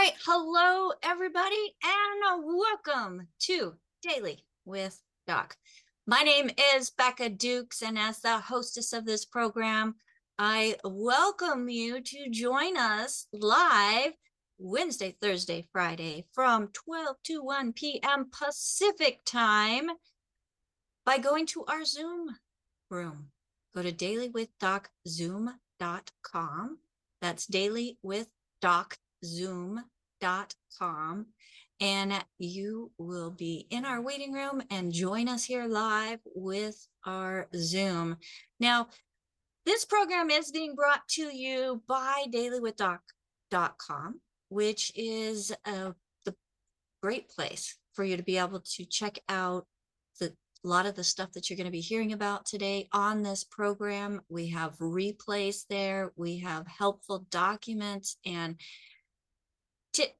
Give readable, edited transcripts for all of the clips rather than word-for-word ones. right, hello everybody, and welcome to Daily with Doc. My name is Becca Dukes, and as the hostess of this program, I welcome you to join us live Wednesday, Thursday, Friday from 12 to 1 p.m. Pacific time by going to our Zoom room. Go to DailyWithDocZoom.com. That's DailyWithDocZoom.com. And you will be in our waiting room and join us here live with our Zoom. Now, this program is being brought to you by DailyWithDoc.com, which is the great place for you to be able to check out a lot of the stuff that you're going to be hearing about today on this program. We have replays there. We have helpful documents and tips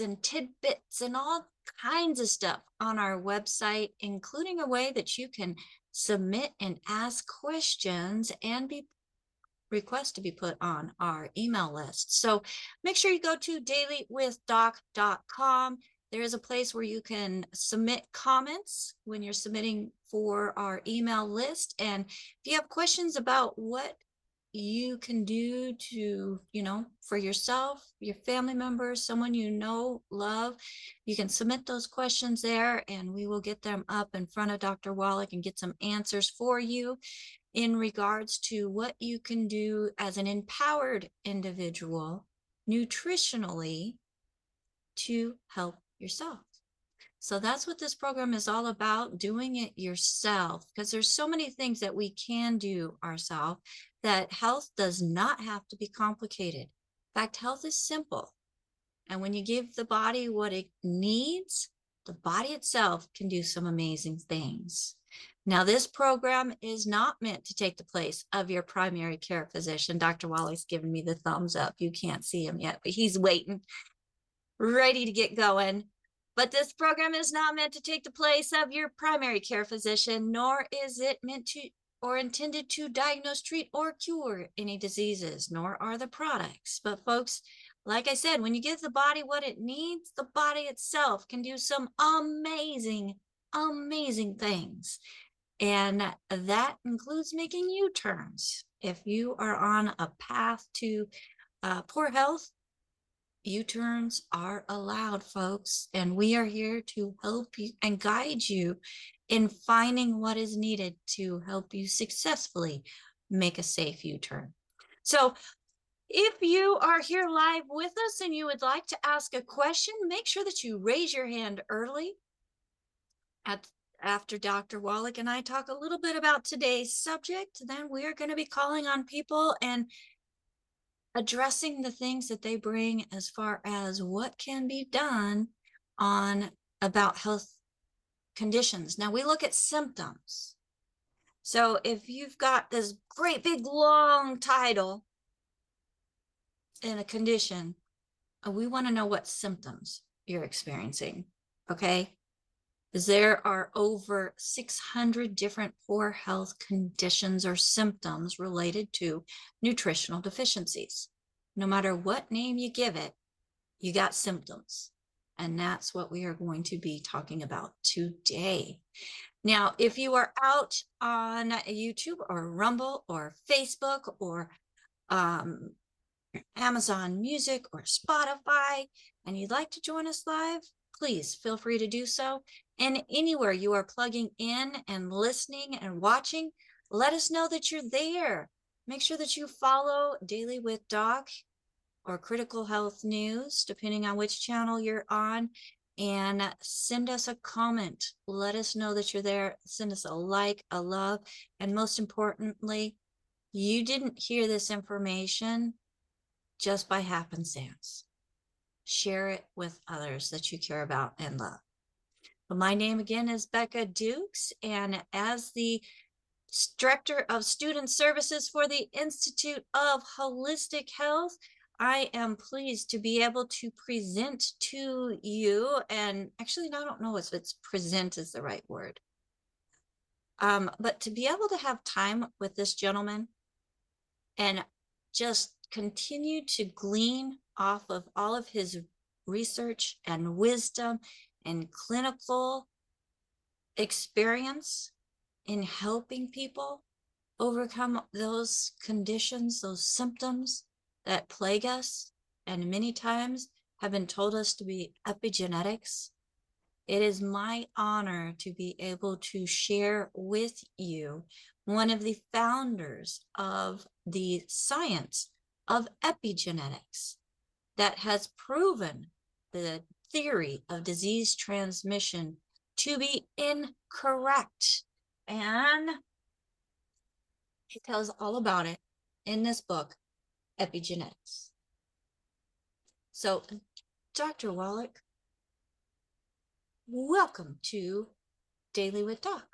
and tidbits and all kinds of stuff on our website, including a way that you can submit and ask questions and be request to be put on our email list. So make sure you go to dailywithdoc.com. There is a place where you can submit comments when you're submitting for our email list. And if you have questions about what you can do to, for yourself, your family members, someone you know, love, you can submit those questions there and we will get them up in front of Dr. Wallach and get some answers for you in regards to what you can do as an empowered individual nutritionally to help yourself. So that's what this program is all about, doing it yourself, because there's so many things that we can do ourselves, that health does not have to be complicated. In fact, health is simple. And when you give the body what it needs, the body itself can do some amazing things. Now, this program is not meant to take the place of your primary care physician. Dr. Wally's giving me the thumbs up. You can't see him yet, but he's waiting, ready to get going. But this program is not meant to take the place of your primary care physician, nor is it meant to or intended to diagnose, treat, or cure any diseases, nor are the products. But folks, like I said, when you give the body what it needs, the body itself can do some amazing, amazing things. And that includes making U-turns. If you are on a path to poor health, U-turns are allowed, folks, and we are here to help you and guide you in finding what is needed to help you successfully make a safe U-turn. So if you are here live with us and you would like to ask a question, make sure that you raise your hand early after Dr. Wallach and I talk a little bit about today's subject. Then we are going to be calling on people and addressing the things that they bring as far as what can be done on about health conditions. Now we look at symptoms. So if you've got this great big long title in a condition, we want to know what symptoms you're experiencing. Okay. Because there are over 600 different poor health conditions or symptoms related to nutritional deficiencies. No matter what name you give it, you got symptoms. And that's what we are going to be talking about today. Now, if you are out on YouTube or Rumble or Facebook or Amazon Music or Spotify, and you'd like to join us live, please feel free to do so. And anywhere you are plugging in and listening and watching, let us know that you're there. Make sure that you follow Daily with Doc or Critical Health News, depending on which channel you're on, and send us a comment. Let us know that you're there. Send us a like, a love. And most importantly, you didn't hear this information just by happenstance. Share it with others that you care about and love. But my name again is Becca Dukes, and as the Director of Student Services for the Institute of Holistic Health, I am pleased to be able to present to you, and actually, I don't know if it's present is the right word, but to be able to have time with this gentleman and just continue to glean off of all of his research and wisdom and clinical experience in helping people overcome those conditions, those symptoms that plague us, and many times have been told us to be epigenetics. It is my honor to be able to share with you one of the founders of the science of epigenetics that has proven the theory of disease transmission to be incorrect. And he tells all about it in this book, Epigenetics. So, Dr. Wallach, welcome to Daily with Doc.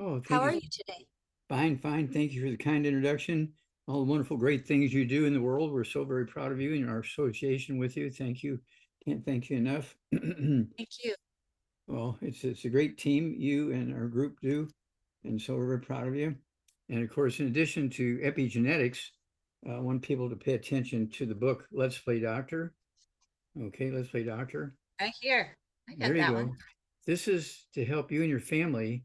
Oh, how are you today? Fine, fine. Thank you for the kind introduction. All the wonderful, great things you do in the world. We're so very proud of you and our association with you. Thank you. Can't thank you enough. Thank you. Well, it's a great team you and our group do, and so we're very proud of you. And of course, in addition to epigenetics, I want people to pay attention to the book, Let's Play Doctor. Okay, Let's Play Doctor. Right here. I got there you that go. One. This is to help you and your family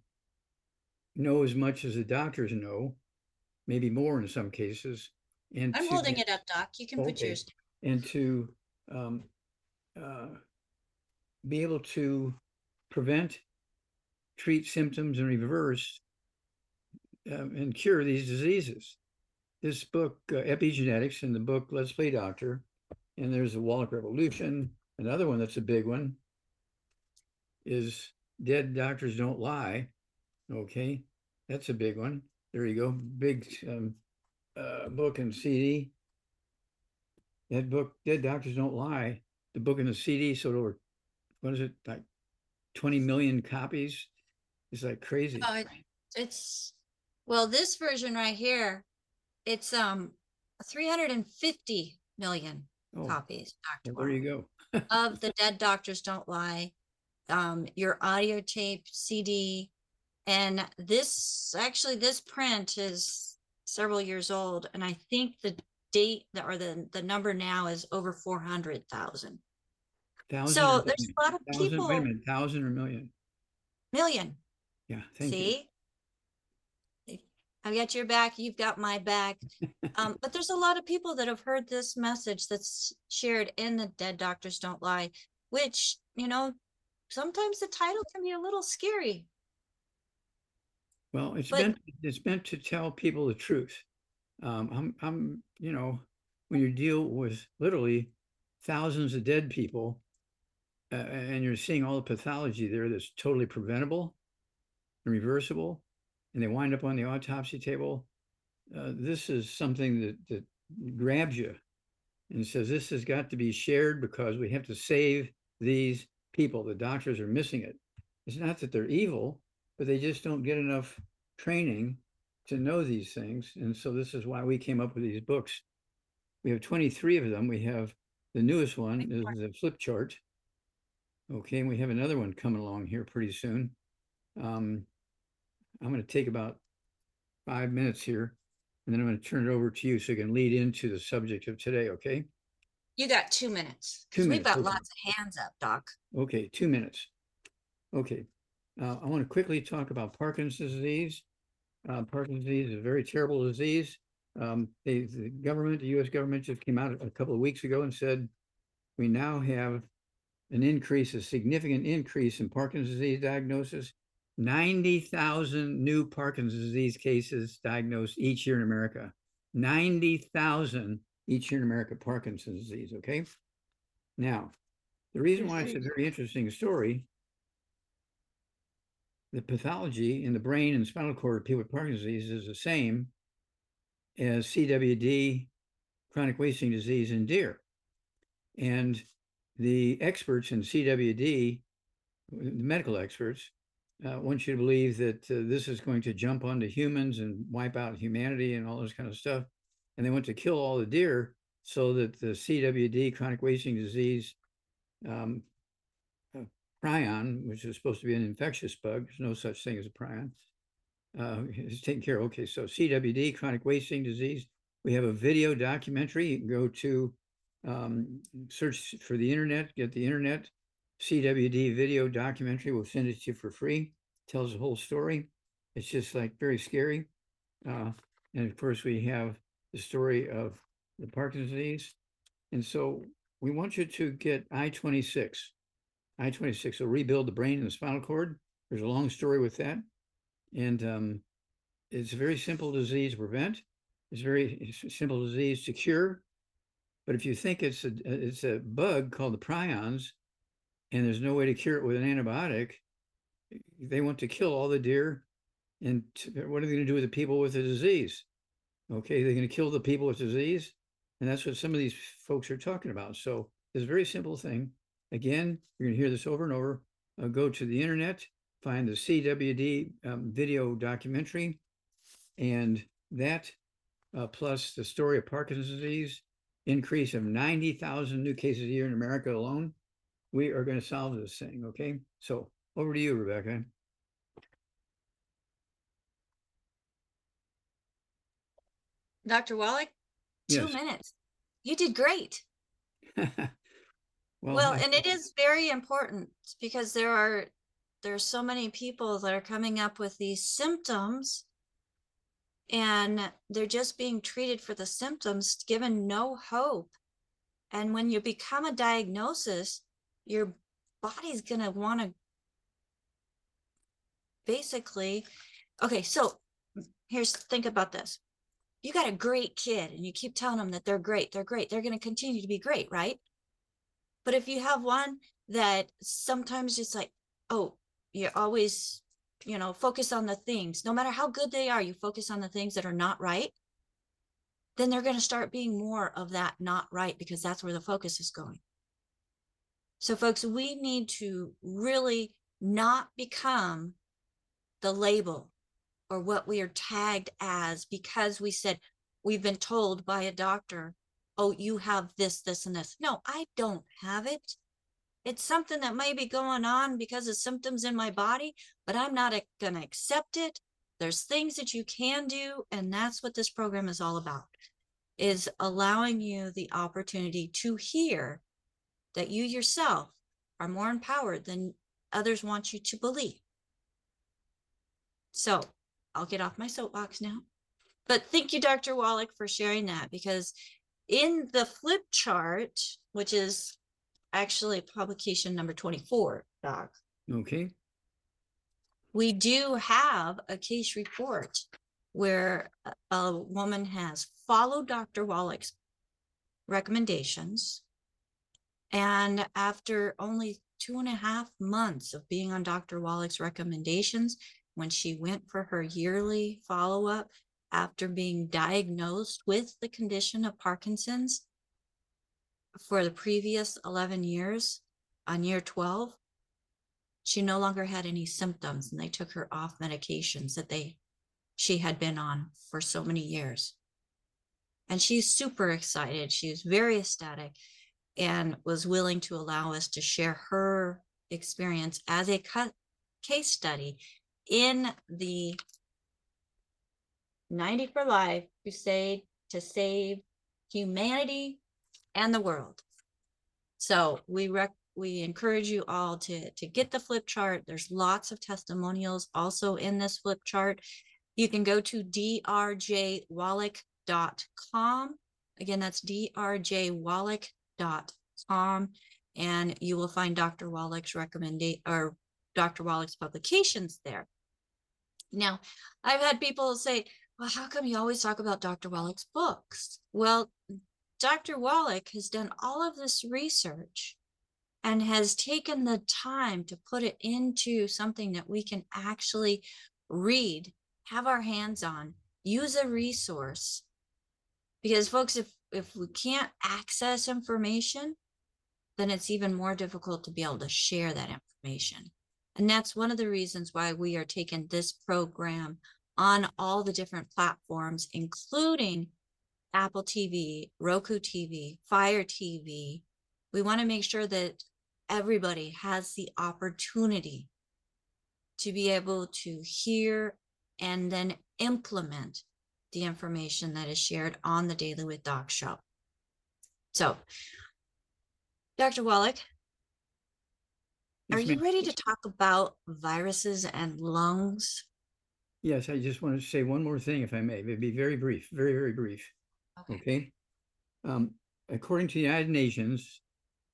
know as much as the doctors know, maybe more in some cases. And I'm holding it up, Doc. You can put yours down. And to be able to prevent, treat symptoms, and reverse and cure these diseases. This book, Epigenetics, and the book, Let's Play Doctor, and there's the Wallach Revolution. Another one that's a big one is Dead Doctors Don't Lie. Okay, that's a big one. There you go, big book and CD. That book, Dead Doctors Don't Lie, the book and the CD sold over, what is it, like 20 million copies? It's like crazy. Oh, it's, well, this version right here, it's 350 million copies, Dr. Well, there you go. Of the Dead Doctors Don't Lie, your audio tape, CD, and this, actually this print is several years old, and I think the date or the number now is over 400,000. So there's a lot of people. Wait a minute, thousand or million? Million. Yeah, thank you. See? I've got your back, you've got my back. But there's a lot of people that have heard this message that's shared in the Dead Doctors Don't Lie, which, you know, sometimes the title can be a little scary. Well, it's meant to tell people the truth. I'm you know, when you deal with literally thousands of dead people and you're seeing all the pathology there that's totally preventable and reversible, and they wind up on the autopsy table, this is something that grabs you and says, this has got to be shared because we have to save these people. The doctors are missing it. It's not that they're evil, but they just don't get enough training to know these things. And so this is why we came up with these books. We have 23 of them. We have the newest one is the flip chart. Okay, and we have another one coming along here pretty soon. I'm going to take about 5 minutes here, and then I'm going to turn it over to you so you can lead into the subject of today, okay? You got 2 minutes. 2 minutes. We've got lots of hands up, Doc. Okay, 2 minutes. Okay. I want to quickly talk about Parkinson's disease. Parkinson's disease is a very terrible disease. The U.S. government just came out a couple of weeks ago and said, we now have an increase, a significant increase in Parkinson's disease diagnosis. 90,000 new Parkinson's disease cases diagnosed each year in America. 90,000 each year in America, Parkinson's disease, okay? Now, the reason why it's a very interesting story, the pathology in the brain and spinal cord of people with Parkinson's disease is the same as CWD, chronic wasting disease, in deer. And the experts in CWD, the medical experts, wants you to believe that this is going to jump onto humans and wipe out humanity and all this kind of stuff. And they want to kill all the deer so that the CWD, chronic wasting disease, prion, which is supposed to be an infectious bug, there's no such thing as a prion, is taken care of. Okay, so CWD, chronic wasting disease. We have a video documentary. You can go to Search for the internet, get the internet. CWD video documentary, we'll send it to you for free. Tells the whole story. It's just like very scary. And of course, we have the story of the Parkinson's disease. And so we want you to get I26. I26 will rebuild the brain and the spinal cord. There's a long story with that. And it's a very simple disease to prevent. It's a very simple disease to cure. But if you think it's a bug called the prions, and there's no way to cure it with an antibiotic, they want to kill all the deer. And what are they going to do with the people with the disease? Okay, they're going to kill the people with disease. And that's what some of these folks are talking about. So it's a very simple thing. Again, you're going to hear this over and over. Go to the internet, find the CWD video documentary, and that plus the story of Parkinson's disease, increase of 90,000 new cases a year in America alone. We are going to solve this thing, okay? So over to you, Rebecca. Dr. Wallach, yes. 2 minutes. You did great. Well, and it is very important because there are so many people that are coming up with these symptoms and they're just being treated for the symptoms, given no hope. And when you become a diagnosis, your body's going to want to basically, okay, so think about this. You got a great kid and you keep telling them that they're great. They're great. They're going to continue to be great, right? But if you have one that sometimes it's like, oh, you're always, focus on the things, no matter how good they are, you focus on the things that are not right, then they're going to start being more of that not right, because that's where the focus is going. So folks, we need to really not become the label or what we are tagged as, because we said, we've been told by a doctor, oh, you have this, this, and this. No, I don't have it. It's something that may be going on because of symptoms in my body, but I'm not going to accept it. There's things that you can do, and that's what this program is all about, is allowing you the opportunity to hear that you yourself are more empowered than others want you to believe. So I'll get off my soapbox now. But thank you, Dr. Wallach, for sharing that, because in the flip chart, which is actually publication number 24, Doc. Okay. We do have a case report where a woman has followed Dr. Wallach's recommendations. And after only 2.5 months of being on Dr. Wallach's recommendations, when she went for her yearly follow-up, after being diagnosed with the condition of Parkinson's for the previous 11 years, on year 12, she no longer had any symptoms, and they took her off medications that she had been on for so many years. And she's super excited. She was very ecstatic and was willing to allow us to share her experience as a case study in the 90 for Life crusade to save humanity and the world. So we encourage you all to get the flip chart. There's lots of testimonials also in this flip chart. You can go to drjwallach.com. Again, that's drjwallach.com, and you will find Dr. Wallach's recommendation or Dr. Wallach's publications there. Now, I've had people say, well, how come you always talk about Dr. Wallach's books? Well, Dr. Wallach has done all of this research and has taken the time to put it into something that we can actually read, have our hands on, use a resource. Because folks, if we can't access information, then it's even more difficult to be able to share that information. And that's one of the reasons why we are taking this program on all the different platforms, including Apple TV, Roku TV, Fire TV. We want to make sure that everybody has the opportunity to be able to hear and then implement the information that is shared on the Daily with Doc show. So Dr. Wallach, are you ready to talk about viruses and lungs? Yes, I just want to say one more thing, if I may. It'll be very brief, very, very brief. Okay. According to the United Nations,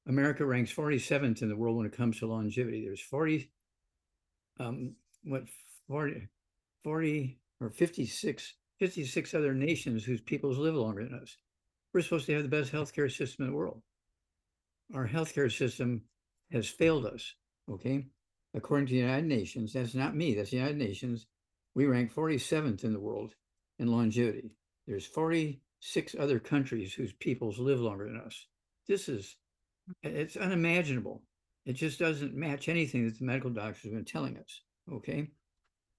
America ranks 47th in the world when it comes to longevity. There's 56 other nations whose peoples live longer than us. We're supposed to have the best healthcare system in the world. Our healthcare system has failed us, okay? According to the United Nations, that's not me, that's the United Nations, we rank 47th in the world in longevity. There's 46 other countries whose peoples live longer than us. It's unimaginable. It just doesn't match anything that the medical doctors have been telling us, okay?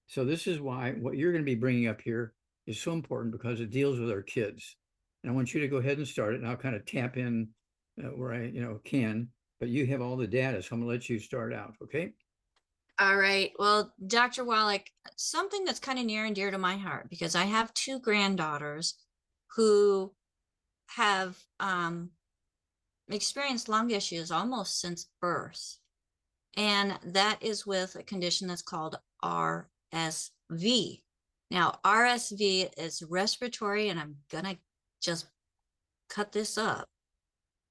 So this is why what you're going to be bringing up here is so important, because it deals with our kids. And I want you to go ahead and start it, and I'll kind of tap in where I can, but you have all the data, so I'm going to let you start out, okay? All right. Well, Dr. Wallach, something that's kind of near and dear to my heart, because I have two granddaughters who have experienced lung issues almost since birth, and that is with a condition that's called RSV. Now, RSV is respiratory, and I'm going to just cut this up.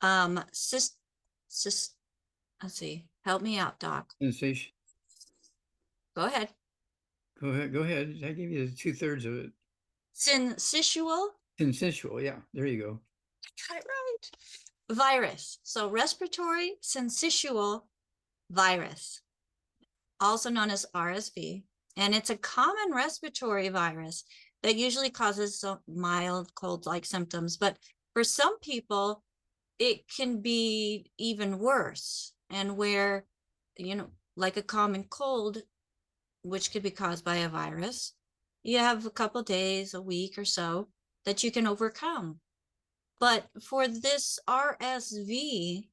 Let's see. Help me out, Doc. Sensation. Go ahead. I gave you 2/3 of it. Syncytial. Yeah, there you go. I got it right. Virus. So respiratory syncytial virus, also known as RSV. And it's a common respiratory virus that usually causes some mild cold-like symptoms. But for some people, it can be even worse, and where, like a common cold, which could be caused by a virus, you have a couple of days, a week or so that you can overcome. But for this RSV,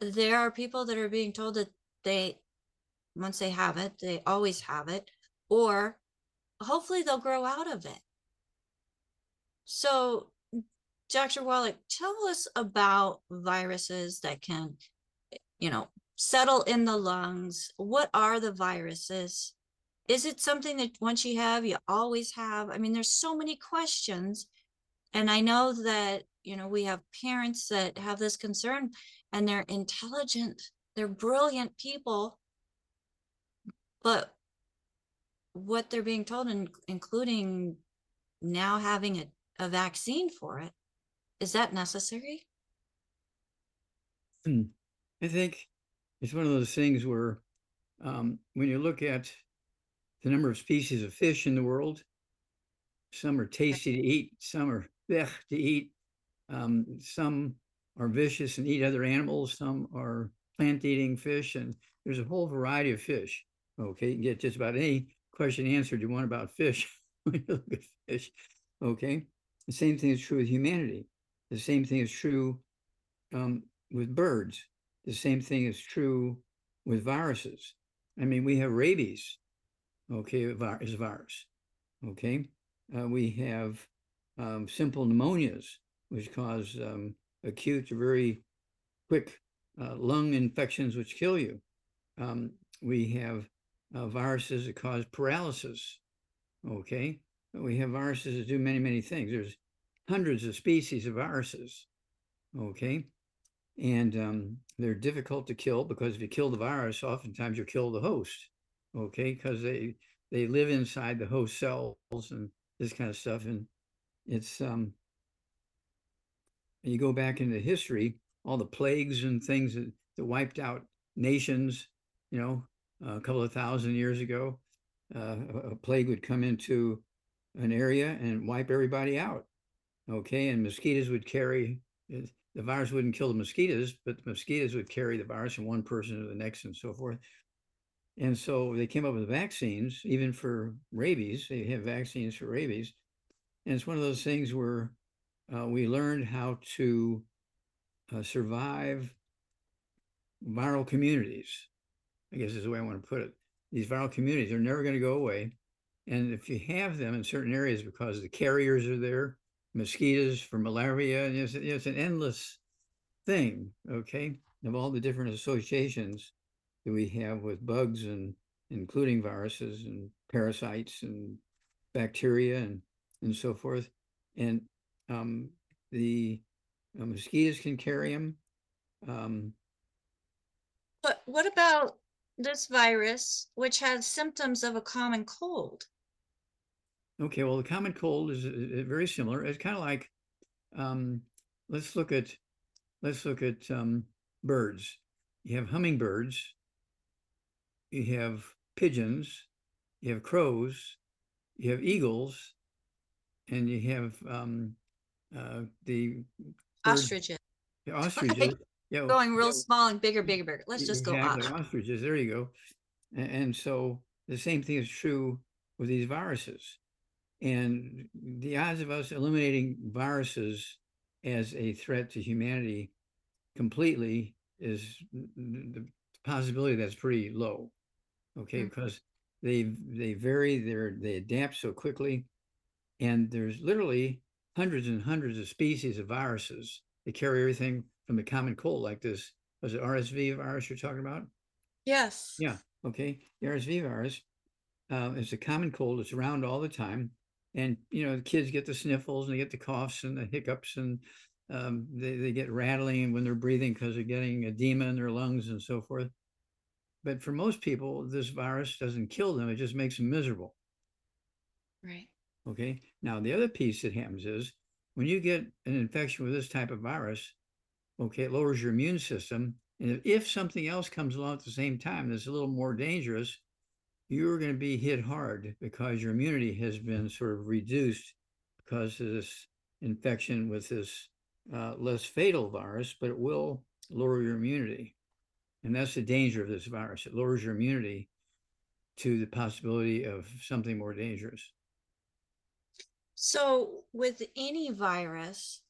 there are people that are being told that once they have it, they always have it, or hopefully they'll grow out of it. So Dr. Wallach, tell us about viruses that can, settle in the lungs. What are the viruses? Is it something that once you have, you always have? I mean, there's so many questions. And I know that, we have parents that have this concern, and they're intelligent, they're brilliant people, but what they're being told, and including now having a vaccine for it, is that necessary? I think it's one of those things where when you look at the number of species of fish in the world, some are tasty to eat, some are ugh to eat, some are vicious and eat other animals, some are plant-eating fish, and there's a whole variety of fish. Okay, you can get just about any question answered you want about fish when you look at fish, okay? The same thing is true with humanity. The same thing is true with birds. The same thing is true with viruses. I mean, we have rabies, okay, is a virus, okay? We have simple pneumonias, which cause acute, very quick lung infections, which kill you. We have viruses that cause paralysis, okay? We have viruses that do many, many things. There's hundreds of species of viruses, okay? And they're difficult to kill, because if you kill the virus, oftentimes you kill the host, okay? Because they live inside the host cells and this kind of stuff. And it's, you go back into history, all the plagues and things that wiped out nations, a couple of thousand years ago, a plague would come into an area and wipe everybody out, okay? And mosquitoes would carry, the virus wouldn't kill the mosquitoes, but the mosquitoes would carry the virus from one person to the next and so forth. And so they came up with vaccines, even for rabies. They have vaccines for rabies. And it's one of those things where we learned how to survive viral communities, I guess is the way I want to put it. These viral communities are never going to go away. And if you have them in certain areas, because the carriers are there, mosquitoes for malaria, and it's an endless thing, okay, of all the different associations that we have with bugs, and including viruses and parasites and bacteria and so forth. And the mosquitoes can carry them. But what about this virus, which has symptoms of a common cold? Okay, well, the common cold is very similar. It's kind of like, let's look at birds. You have hummingbirds, you have pigeons, you have crows, you have eagles, and you have the ostriches. The ostriches. Right. Yeah, going real small and bigger. Let's just go ostriches. There you go. And so the same thing is true with these viruses. And the odds of us eliminating viruses as a threat to humanity completely is, the possibility that's pretty low. Okay, because they vary, they adapt so quickly. And there's literally hundreds and hundreds of species of viruses. They carry everything from the common cold, like this. Was it RSV virus you're talking about? Yes. Yeah. Okay. The RSV virus is a common cold. It's around all the time. And, you know, the kids get the sniffles and they get the coughs and the hiccups, and they get rattling when they're breathing because they're getting edema in their lungs and so forth. But for most people, this virus doesn't kill them. It just makes them miserable. Right. Okay. Now, the other piece that happens is when you get an infection with this type of virus, okay, it lowers your immune system. And if something else comes along at the same time that's a little more dangerous, you're going to be hit hard because your immunity has been sort of reduced because of this infection with this less fatal virus, but it will lower your immunity. And that's the danger of this virus. It lowers your immunity to the possibility of something more dangerous. So with any virus,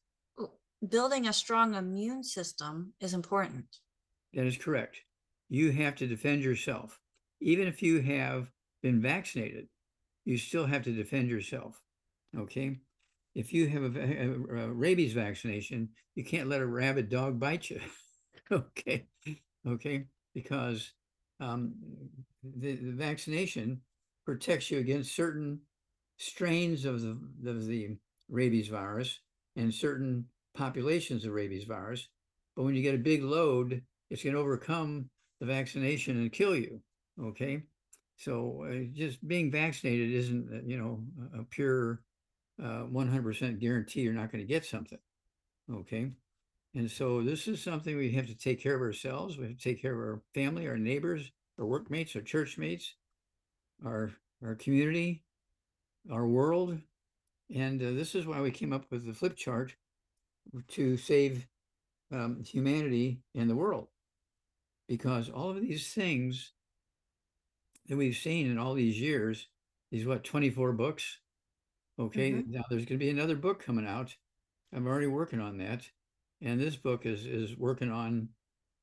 building a strong immune system is important. That is correct. You have to defend yourself. Even if you have been vaccinated, you still have to defend yourself, okay? If you have a rabies vaccination, you can't let a rabid dog bite you, okay? Okay, because the vaccination protects you against certain strains of the rabies virus and certain populations of rabies virus. But when you get a big load, it's going to overcome the vaccination and kill you, okay? So just being vaccinated isn't, you know, a pure 100% guarantee you're not going to get something, okay? And so this is something we have to take care of ourselves. We have to take care of our family, our neighbors, our workmates, our church mates, our community, our world. And this is why we came up with the flip chart to save humanity and the world. Because all of these things that we've seen in all these years, these, what, 24 books? Okay, Now there's going to be another book coming out. I'm already working on that. And this book is working on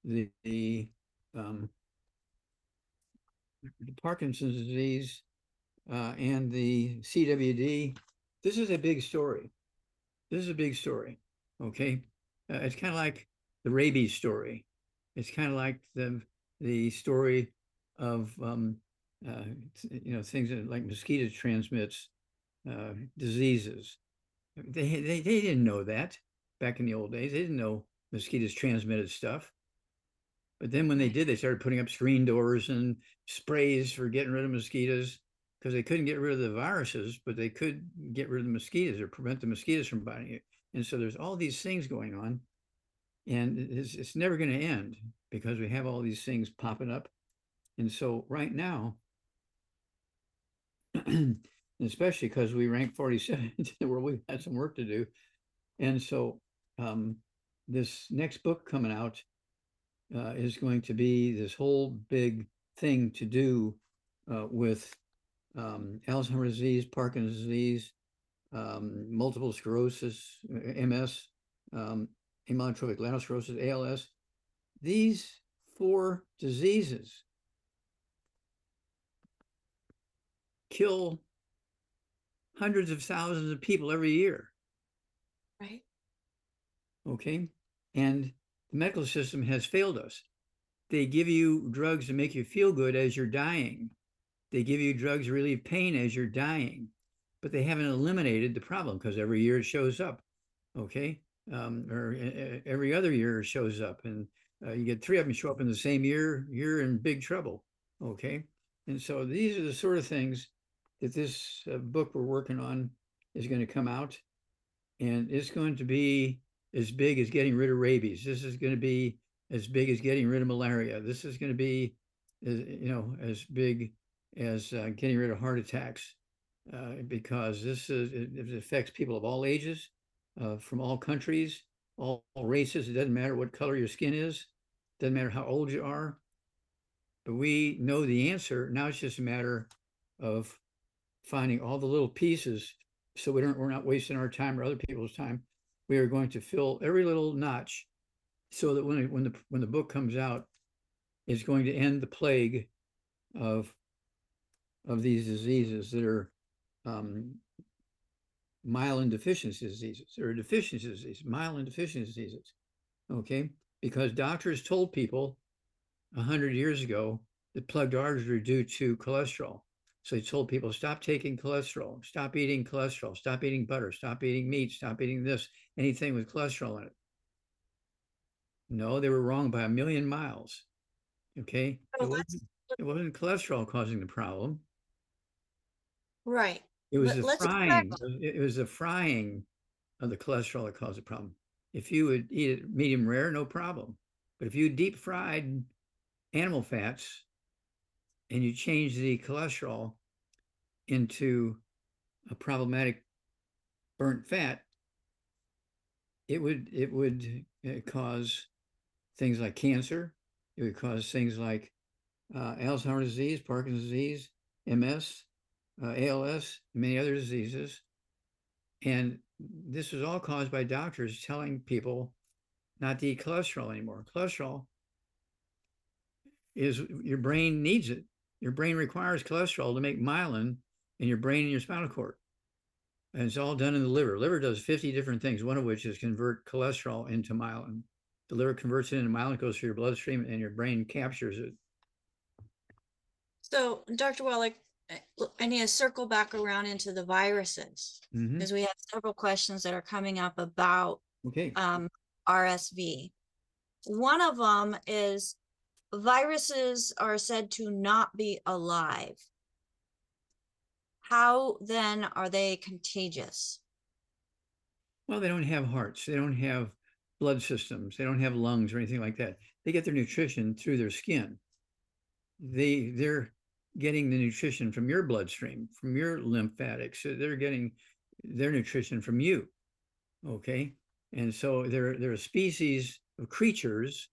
the Parkinson's disease and the CWD. This is a big story. This is a big story, okay? It's kind of like the rabies story. It's kind of like the story of, you know, things that, like mosquitoes transmits diseases. They didn't know that. Back in the old days, they didn't know mosquitoes transmitted stuff. But then when they did, they started putting up screen doors and sprays for getting rid of mosquitoes, because they couldn't get rid of the viruses, but they could get rid of the mosquitoes or prevent the mosquitoes from biting you. And so there's all these things going on, and it's never going to end because we have all these things popping up. And so right now, especially because we rank 47 in the world, we've had some work to do. And so this next book coming out is going to be this whole big thing to do with Alzheimer's disease, Parkinson's disease, multiple sclerosis, MS, amyotrophic lateral sclerosis, ALS. These four diseases kill hundreds of thousands of people every year. Right. Okay. And The medical system has failed us. They give you drugs to make you feel good as you're dying. They give you drugs to relieve pain as you're dying, but they haven't eliminated the problem because every year it shows up, okay? Or every other year it shows up, and you get three of them show up in the same year, you're in big trouble, okay? And so these are the sort of things that this book we're working on is going to come out, and it's going to be as big as getting rid of rabies. This is going to be as big as getting rid of malaria. This is going to be, you know, as big as getting rid of heart attacks, because this is, it affects people of all ages, from all countries, all races. It doesn't matter what color your skin is. Doesn't matter how old you are. But we know the answer. Now it's just a matter of finding all the little pieces so we're not wasting our time or other people's time. We are going to fill every little notch so that when the book comes out, it's going to end the plague of these diseases that are myelin deficiency diseases or deficiency diseases, myelin deficiency diseases, okay? Because doctors told people 100 years ago that plugged arteries were due to cholesterol. So they told people, stop taking cholesterol, stop eating butter, stop eating meat, stop eating this, anything with cholesterol in it. No, they were wrong by a million miles, okay? It wasn't cholesterol causing the problem. Right. It was the frying. It was the frying of the cholesterol that caused the problem. If you would eat it medium rare, no problem. But if you deep fried animal fats and you change the cholesterol into a problematic burnt fat, it would cause things like cancer. It would cause things like Alzheimer's disease, Parkinson's disease, MS, ALS, many other diseases. And this was all caused by doctors telling people not to eat cholesterol anymore. Cholesterol is, your brain needs it. Your brain requires cholesterol to make myelin in your brain and your spinal cord. And it's all done in the liver. Liver does 50 different things, one of which is convert cholesterol into myelin. The liver converts it into myelin, goes through your bloodstream, and your brain captures it. So, Dr. Wallach, I need to circle back around into the viruses, because we have several questions that are coming up about RSV. One of them is, viruses are said to not be alive. How then are they contagious? Well, they don't have hearts. They don't have blood systems. They don't have lungs or anything like that. They get their nutrition through their skin. They're getting the nutrition from your bloodstream, from your lymphatics. So they're getting their nutrition from you, okay? And so they're a species of creatures,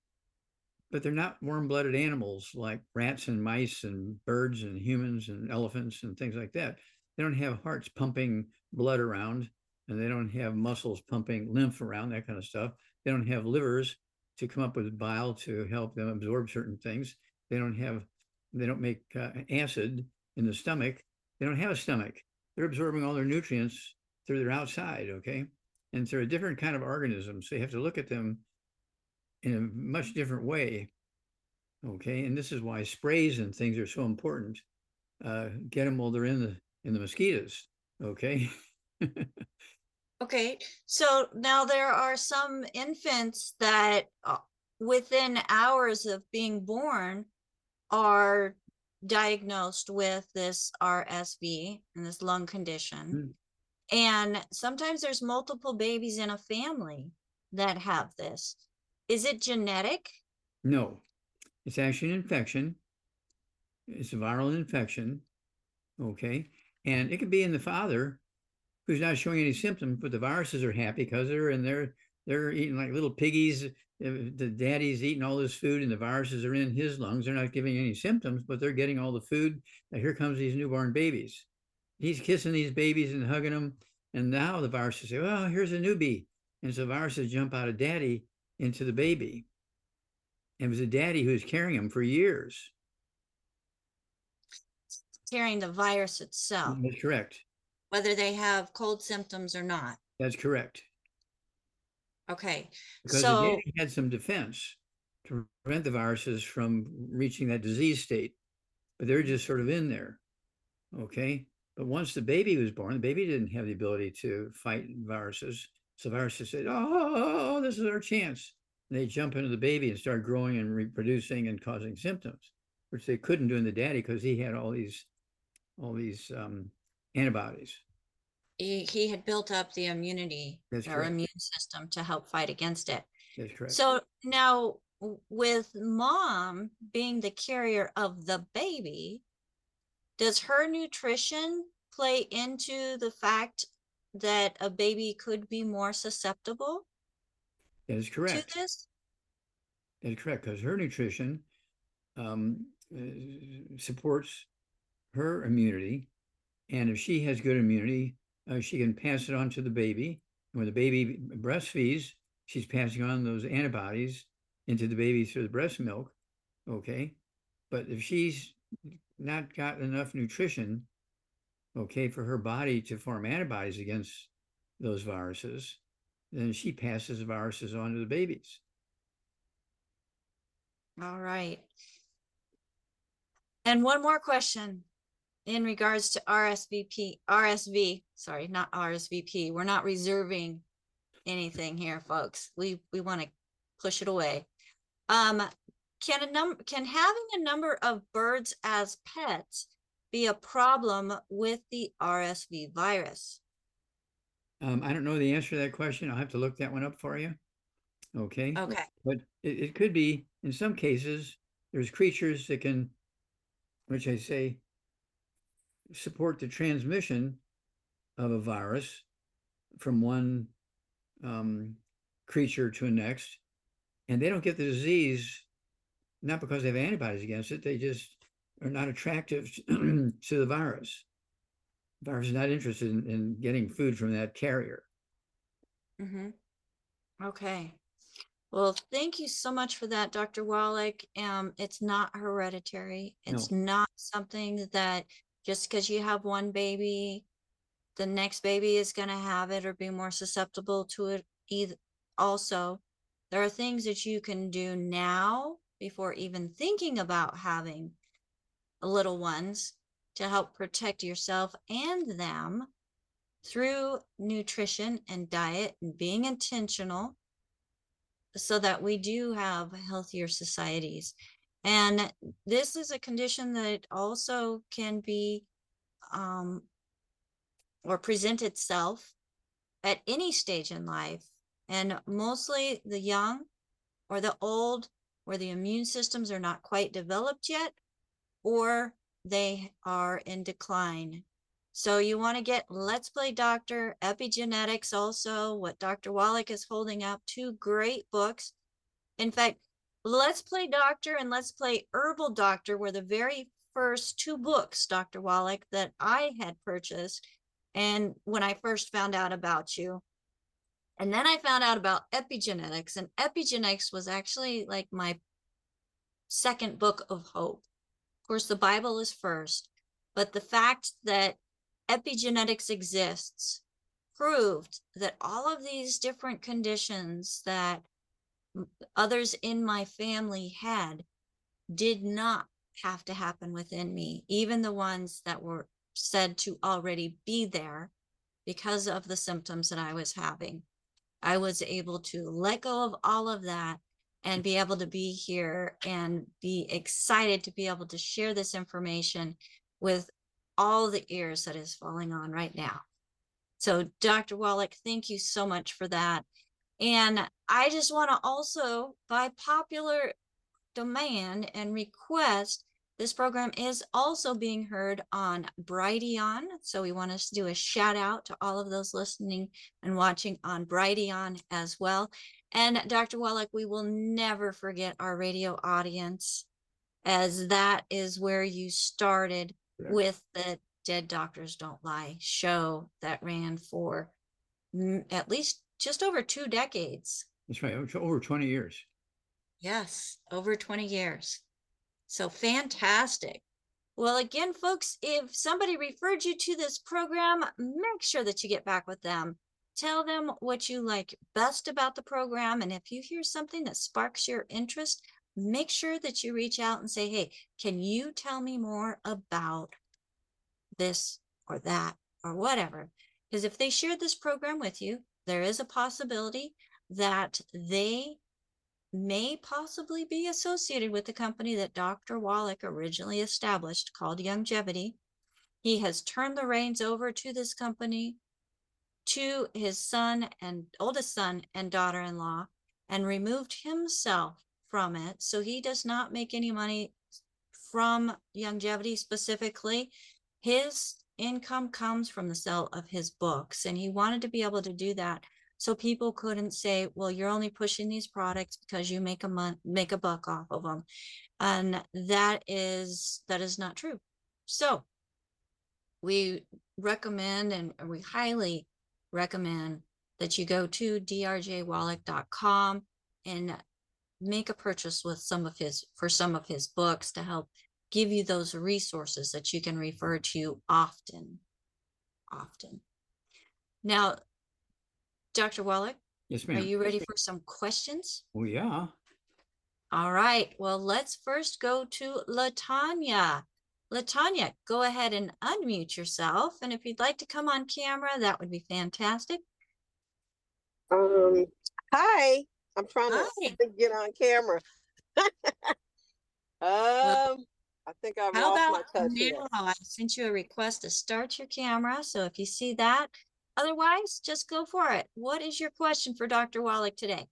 but they're not warm-blooded animals like rats and mice and birds and humans and elephants and things like that. They don't have hearts pumping blood around, and they don't have muscles pumping lymph around, that kind of stuff. They don't have livers to come up with bile to help them absorb certain things. They don't make acid in the stomach. They don't have a stomach. They're absorbing all their nutrients through their outside, okay? And they're a different kind of organism. So you have to look at them in a much different way, okay? And this is why sprays and things are so important. Get them while they're in the mosquitoes, okay? Okay, so now there are some infants that within hours of being born are diagnosed with this RSV and this lung condition. And sometimes there's multiple babies in a family that have this. Is it genetic? No, it's actually an infection. It's a viral infection, okay? And it could be in the father who's not showing any symptoms, but the viruses are happy because they're in there. They're eating like little piggies. The daddy's eating all this food and the viruses are in his lungs. They're not giving any symptoms, but they're getting all the food. Now here comes these newborn babies. He's kissing these babies and hugging them. And now the viruses say, well, here's a newbie. And so viruses jump out of daddy into the baby. And it was the daddy who was carrying him for years. Carrying the virus itself. That's correct. Whether they have cold symptoms or not. That's correct. Okay. Because so, the data had some defense to prevent the viruses from reaching that disease state, but they're just sort of in there. Okay. But once the baby was born, the baby didn't have the ability to fight viruses. So viruses said, oh, this is our chance. And they jump into the baby and start growing and reproducing and causing symptoms, which they couldn't do in the daddy because he had all these antibodies. He had built up the immunity, immune system to help fight against it. That's correct. So now with mom being the carrier of the baby, does her nutrition play into the fact that a baby could be more susceptible? That is correct. To this? That is correct, because her nutrition supports her immunity. And if she has good immunity, she can pass it on to the baby. And when the baby breastfeeds, she's passing on those antibodies into the baby through the breast milk. Okay. But if she's not got enough nutrition, okay, for her body to form antibodies against those viruses, then she passes viruses on to the babies. All right. And one more question in regards to RSVP. We're not reserving anything here, folks. We want to push it away. Can having a number of birds as pets be a problem with the RSV virus? I don't know the answer to that question. I'll have to look that one up for you. Okay. Okay. But it could be, in some cases, there's creatures that can, which I say, support the transmission of a virus from one creature to the next. And they don't get the disease, not because they have antibodies against it. They just are not attractive to the virus. The virus is not interested in getting food from that carrier. Mm-hmm. Okay. Well, thank you so much for that, Dr. Wallach. It's not hereditary. It's not something that just because you have one baby, the next baby is going to have it or be more susceptible to it either. Also, there are things that you can do now before even thinking about having little ones to help protect yourself and them through nutrition and diet and being intentional so that we do have healthier societies. And this is a condition that also can be or present itself at any stage in life, and mostly the young or the old, where the immune systems are not quite developed yet or they are in decline. So you want to get Let's Play Doctor, Epigenetics also, what Dr. Wallach is holding up, two great books. In fact, Let's Play Doctor and Let's Play Herbal Doctor were the very first two books, Dr. Wallach, that I had purchased. And when I first found out about you, and then I found out about epigenetics, and epigenetics was actually like my second book of hope. Of course, the Bible is first, but the fact that epigenetics exists proved that all of these different conditions that others in my family had did not have to happen within me, even the ones that were said to already be there because of the symptoms that I was having. I was able to let go of all of that and be able to be here and be excited to be able to share this information with all the ears that is falling on right now. So Dr. Wallach, thank you so much for that. And I just want to also, by popular demand and request, this program is also being heard on Brighteon. So we want to do a shout out to all of those listening and watching on Brighteon as well. And Dr. Wallach, we will never forget our radio audience, as that is where you started with the Dead Doctors Don't Lie show that ran for at least just over 2 decades. That's right, over 20 years. Yes, over 20 years. So fantastic. Well, again, folks, if somebody referred you to this program, make sure that you get back with them Tell them what you like best about the program. And if you hear something that sparks your interest, make sure that you reach out and say, hey, can you tell me more about this or that or whatever? Because if they share this program with you, there is a possibility that they may possibly be associated with the company that Dr. Wallach originally established called Youngevity. He has turned the reins over to this company, to his son and oldest son and daughter-in-law, and removed himself from it. So he does not make any money from Youngevity specifically. His income comes from the sale of his books, and he wanted to be able to do that so people couldn't say, well, you're only pushing these products because you make a buck off of them. And that is not true. So we recommend, and we highly recommend, that you go to drjwallach.com and make a purchase with some of his books to help give you those resources that you can refer to often. Now, Dr. Wallach, yes, ma'am. Are you ready for some questions? Oh, yeah. All right. Well, let's first go to Latonya. Latonya, go ahead and unmute yourself. And if you'd like to come on camera, that would be fantastic. Hi. I'm trying to get on camera. I think I've lost my touch here. I sent you a request to start your camera. So if you see that, otherwise, just go for it. What is your question for Dr. Wallach today?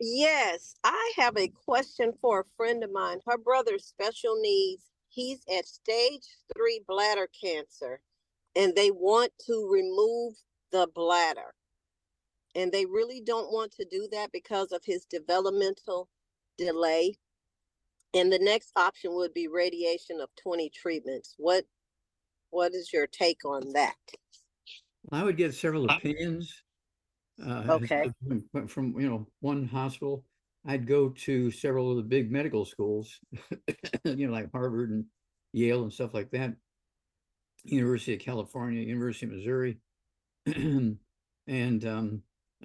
Yes, I have a question for a friend of mine. Her brother's special needs. He's at stage 3 bladder cancer, and they want to remove the bladder. And they really don't want to do that because of his developmental delay. And the next option would be radiation of 20 treatments. What is your take on that? I would get several opinions. Okay. From one hospital, I'd go to several of the big medical schools, like Harvard and Yale and stuff like that, University of California, University of Missouri, and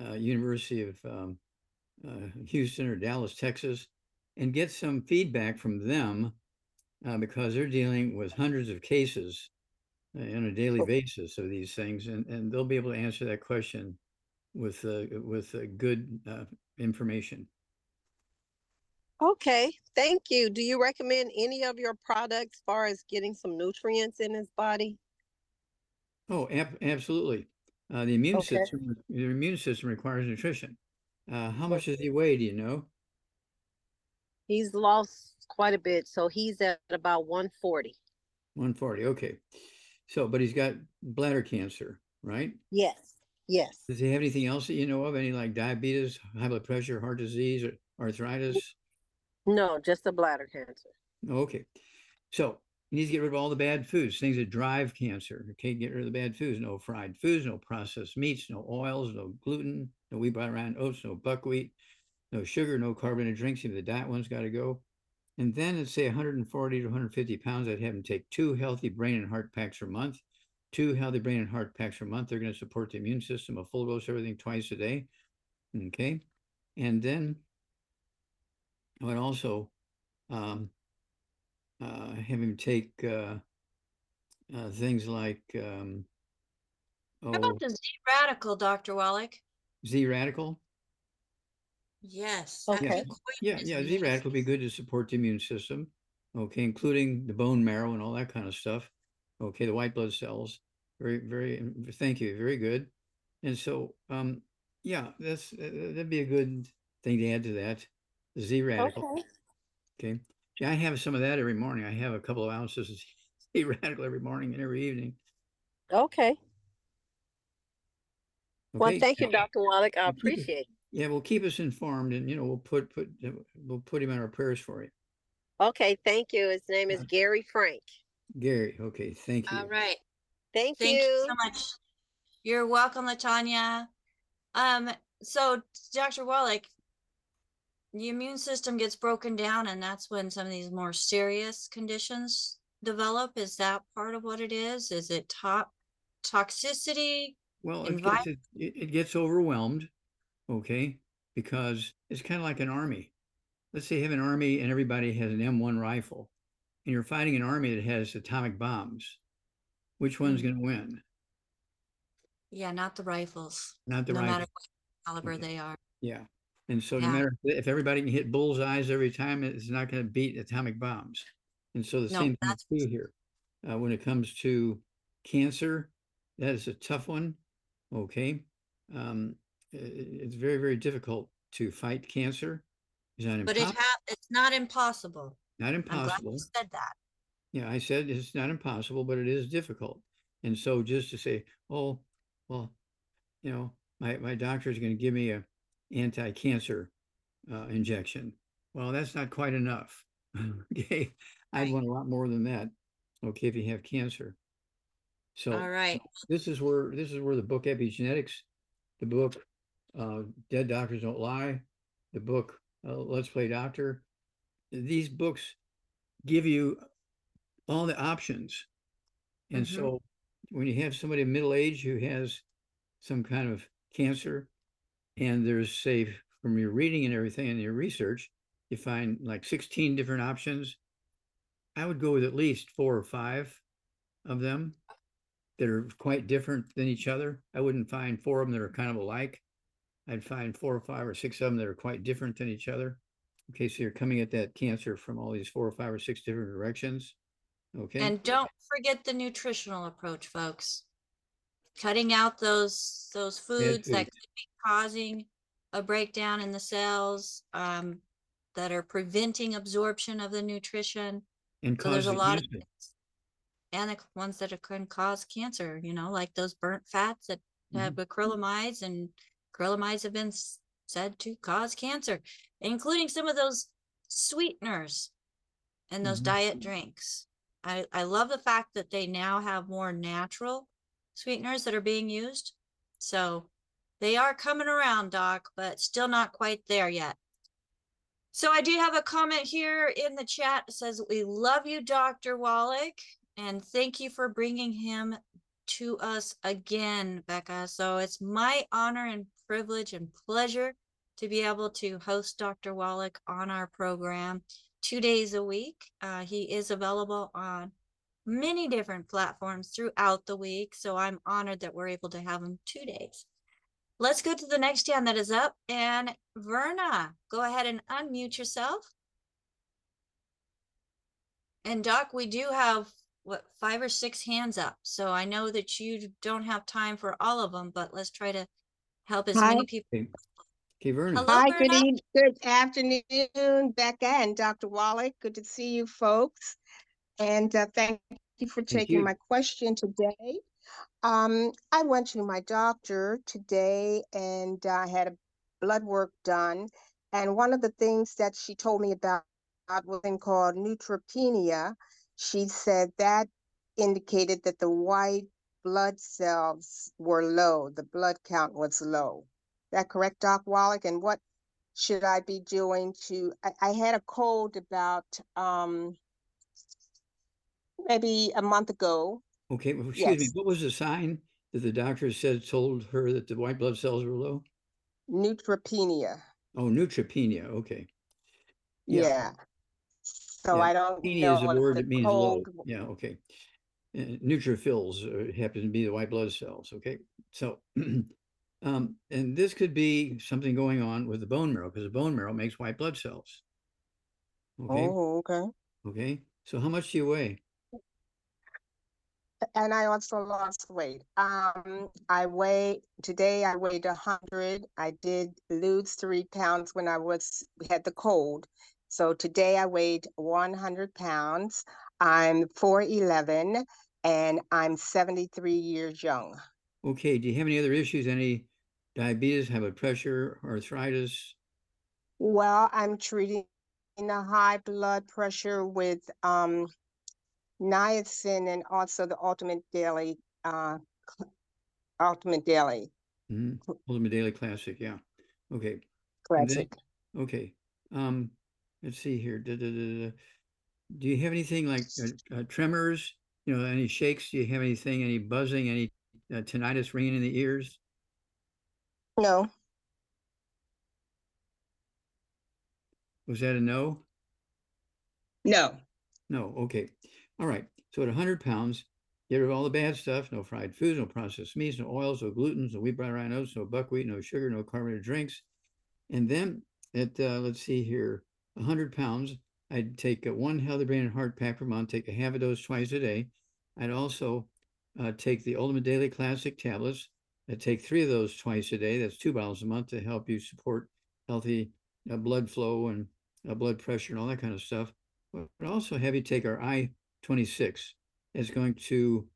University of Houston or Dallas, Texas, and get some feedback from them because they're dealing with hundreds of cases on a daily basis of these things, and they'll be able to answer that question with good information. Okay, thank you. Do you recommend any of your products as far as getting some nutrients in his body? Oh, absolutely. The immune system requires nutrition. How much does he weigh? Do you know? He's lost quite a bit, so he's at about 140. 140. Okay. So, but he's got bladder cancer, right? Yes. Yes. Does he have anything else that you know of? Any like diabetes, high blood pressure, heart disease, or arthritis? No, just the bladder cancer. Okay. So you need to get rid of all the bad foods, things that drive cancer. Okay, get rid of the bad foods. No fried foods, no processed meats, no oils, no gluten, no wheat, brown oats, no buckwheat, no sugar, no carbonated drinks. Even the diet one's got to go. And then let's say 140 to 150 pounds, I'd have them take 2 healthy brain and heart packs per month. 2 healthy brain and heart packs per month. They're going to support the immune system, a full dose, everything twice a day. Okay. And then I would also have him take things like... how about the Z-radical, Dr. Wallach? Z-radical? Yes. Okay. Yeah. Z-radical would be good to support the immune system. Okay, including the bone marrow and all that kind of stuff. Okay, the white blood cells. Very, very. Thank you. Very good. And so, that'd be a good thing to add to that. Z-radical. Okay. Yeah, I have some of that every morning. I have a couple of ounces of Z-radical every morning and every evening. Okay. Well, thank you, Dr. Wallach. I appreciate it. Yeah, we'll keep us informed, and we'll put him on our prayers for you. Okay, thank you. His name is Gary Frank. Gary, okay, thank you. All right, thank you so much. You're welcome, Latonya. So Dr. Wallach, the immune system gets broken down, and that's when some of these more serious conditions develop. Is that part of what it is? Is it toxicity? Well, it gets overwhelmed, okay, because it's kind of like an army. Let's say you have an army and everybody has an M1 rifle, and you're fighting an army that has atomic bombs. Which one's going to win? Yeah, not the rifles. Not the rifles. No matter what caliber they are. Yeah. And so no matter if everybody can hit bullseyes every time, it's not going to beat atomic bombs. And so the same thing is true here. When it comes to cancer, that is a tough one. Okay. It's very, very difficult to fight cancer. It's not impossible. But it's not impossible. Not impossible. I'm glad you said that. Yeah, I said it's not impossible, but it is difficult. And so just to say, oh, well, you know, my doctor is going to give me a anti-cancer injection. Well, that's not quite enough. Okay. I'd want a lot more than that. Okay. If you have cancer. So all right. This is where the book Epigenetics, the book Dead Doctors Don't Lie, the book Let's Play Doctor, these books give you all the options. And so when you have somebody in middle age who has some kind of cancer, and there's, say, from your reading and everything and your research, you find like 16 different options. I would go with at least 4 or 5 of them that are quite different than each other. I wouldn't find 4 of them that are kind of alike. I'd find 4 or 5 or 6 of them that are quite different than each other. Okay, so you're coming at that cancer from all these 4 or 5 or 6 different directions. Okay. And don't forget the nutritional approach, folks. Cutting out those foods that could be causing a breakdown in the cells, that are preventing absorption of the nutrition. And so there's a lot of things. And the ones that can cause cancer, you know, like those burnt fats that have acrylamides, and acrylamides have been said to cause cancer, including some of those sweeteners and those diet drinks. I love the fact that they now have more natural sweeteners that are being used. So they are coming around, Doc, but still not quite there yet. So I do have a comment here in the chat. It says, we love you, Dr. Wallach, and thank you for bringing him to us again, Becca. So it's my honor and privilege and pleasure to be able to host Dr. Wallach on our program 2 days a week. He is available on many different platforms throughout the week. So I'm honored that we're able to have him 2 days. Let's go to the next hand that is up. And Verna, go ahead and unmute yourself. And Doc, we do have, what, 5 or 6 hands up. So I know that you don't have time for all of them, but let's try to help as many people. Okay, Verna. Hello, hi, Verna. Good afternoon, Becca and Dr. Wallach. Good to see you folks. And thank you for taking my question today. I went to my doctor today, and I had a blood work done. And one of the things that she told me about was something called neutropenia. She said that indicated that the white blood cells were low. The blood count was low. Is that correct, Doc Wallach? And what should I be doing to, I had a cold about maybe a month ago. Okay, well, excuse me, what was the sign that the doctor told her that the white blood cells were low? Neutropenia. Oh, neutropenia, okay. Yeah. So I don't know. Neutropenia is a word that means cold. Low. Yeah, okay. Neutrophils happen to be the white blood cells, okay? So, and this could be something going on with the bone marrow, because the bone marrow makes white blood cells. Okay? Oh, okay. Okay, so how much do you weigh? And I also lost weight. I weighed 100. I did lose 3 pounds when I had the cold. So today I weighed 100 pounds. I'm 4'11", and I'm 73 years young. Okay. Do you have any other issues? Any diabetes, high blood pressure, arthritis? Well, I'm treating the high blood pressure with niacin, and also the Ultimate Daily Classic. Yeah. Okay. Classic. Then, okay. Let's see here. Do you have anything like tremors? You know, any shakes? Do you have anything, any buzzing, any tinnitus ringing in the ears? No. Was that a no? No. No. Okay. All right. So at 100 pounds, get rid of all the bad stuff. No fried foods, no processed meats, no oils, no glutens, no wheat, brown oats, no buckwheat, no sugar, no carbonated drinks. And then at, let's see here, 100 pounds, I'd take one healthy brain and heart pack per month, take a half a dose twice a day. I'd also take the Ultimate Daily Classic tablets. I'd take 3 of those twice a day. That's 2 bottles a month to help you support healthy blood flow and blood pressure and all that kind of stuff. But also have you take our I26. It's going to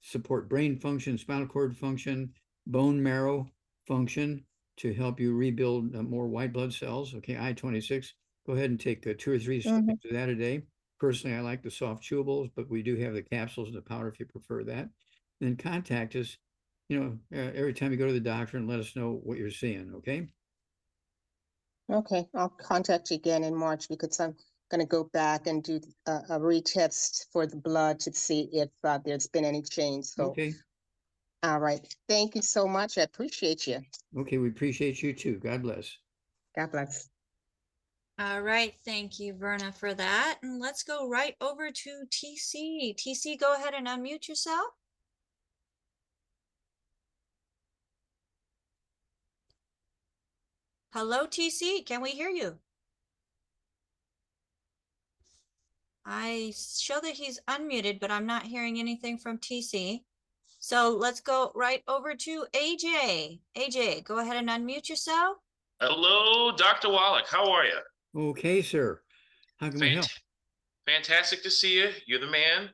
support brain function, spinal cord function, bone marrow function to help you rebuild more white blood cells. Okay, I26. Go ahead and take 2 or 3 scoops of that a day. Personally, I like the soft chewables, but we do have the capsules and the powder if you prefer that. Then contact us, you know, every time you go to the doctor and let us know what you're seeing, okay? Okay, I'll contact you again in March because I'm going to go back and do a retest for the blood to see if there's been any change. So, okay. All right. Thank you so much. I appreciate you. Okay, we appreciate you too. God bless. God bless. All right. Thank you, Verna, for that. And let's go right over to TC. TC, go ahead and unmute yourself. Hello, TC. Can we hear you? I show that he's unmuted, but I'm not hearing anything from TC. So let's go right over to AJ. AJ, go ahead and unmute yourself. Hello, Dr. Wallach. How are you? Okay, sir. How can we help? Fantastic to see you. You're the man.